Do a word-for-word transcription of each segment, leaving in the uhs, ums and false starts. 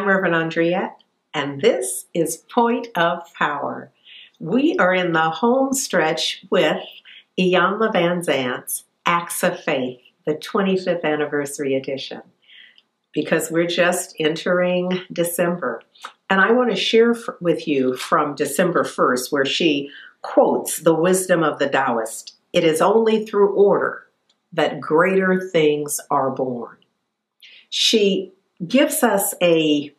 I'm Reverend Andrea, and this is Point of Power. We are in the home stretch with Iyanla Vanzant's Acts of Faith, the twenty-fifth Anniversary Edition, because we're just entering December. And I want to share with you from December first, where she quotes the wisdom of the Taoist. It is only through order that greater things are born. She gives us a,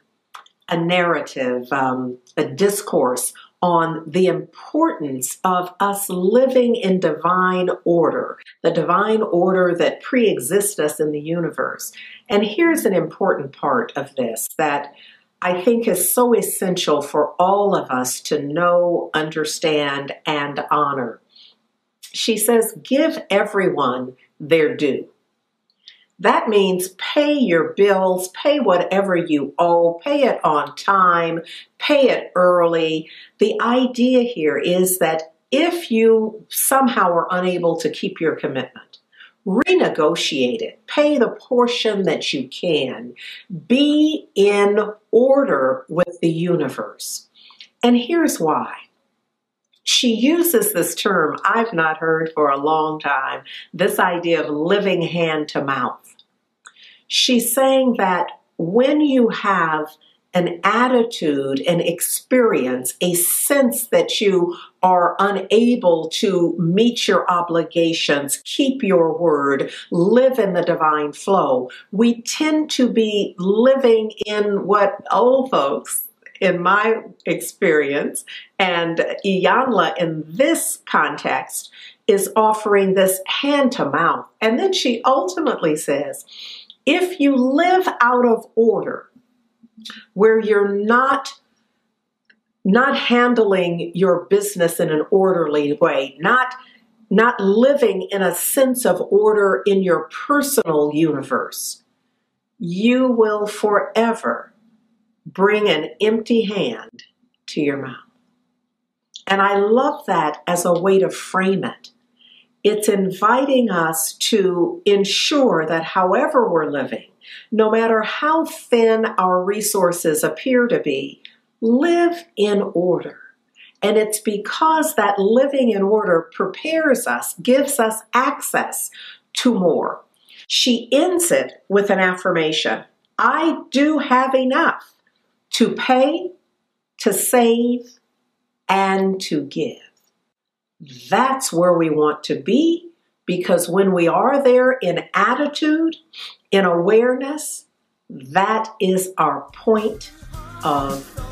a narrative, um, a discourse on the importance of us living in divine order, the divine order that pre-exists us in the universe. And here's an important part of this that I think is so essential for all of us to know, understand, and honor. She says, give everyone their due. That means pay your bills, pay whatever you owe, pay it on time, pay it early. The idea here is that if you somehow are unable to keep your commitment, renegotiate it, pay the portion that you can, be in order with the universe. And here's why. She uses this term I've not heard for a long time, this idea of living hand to mouth. She's saying that when you have an attitude, an experience, a sense that you are unable to meet your obligations, keep your word, live in the divine flow, we tend to be living in what old folks, in my experience, and Iyanla in this context is offering this hand to mouth. And then she ultimately says, if you live out of order, where you're not not handling your business in an orderly way, not not living in a sense of order in your personal universe, you will forever bring an empty hand to your mouth. And I love that as a way to frame it. It's inviting us to ensure that however we're living, no matter how thin our resources appear to be, live in order. And it's because that living in order prepares us, gives us access to more. She ends it with an affirmation. I do have enough to pay, to save, and to give. That's where we want to be, because when we are there in attitude, in awareness, that is our point of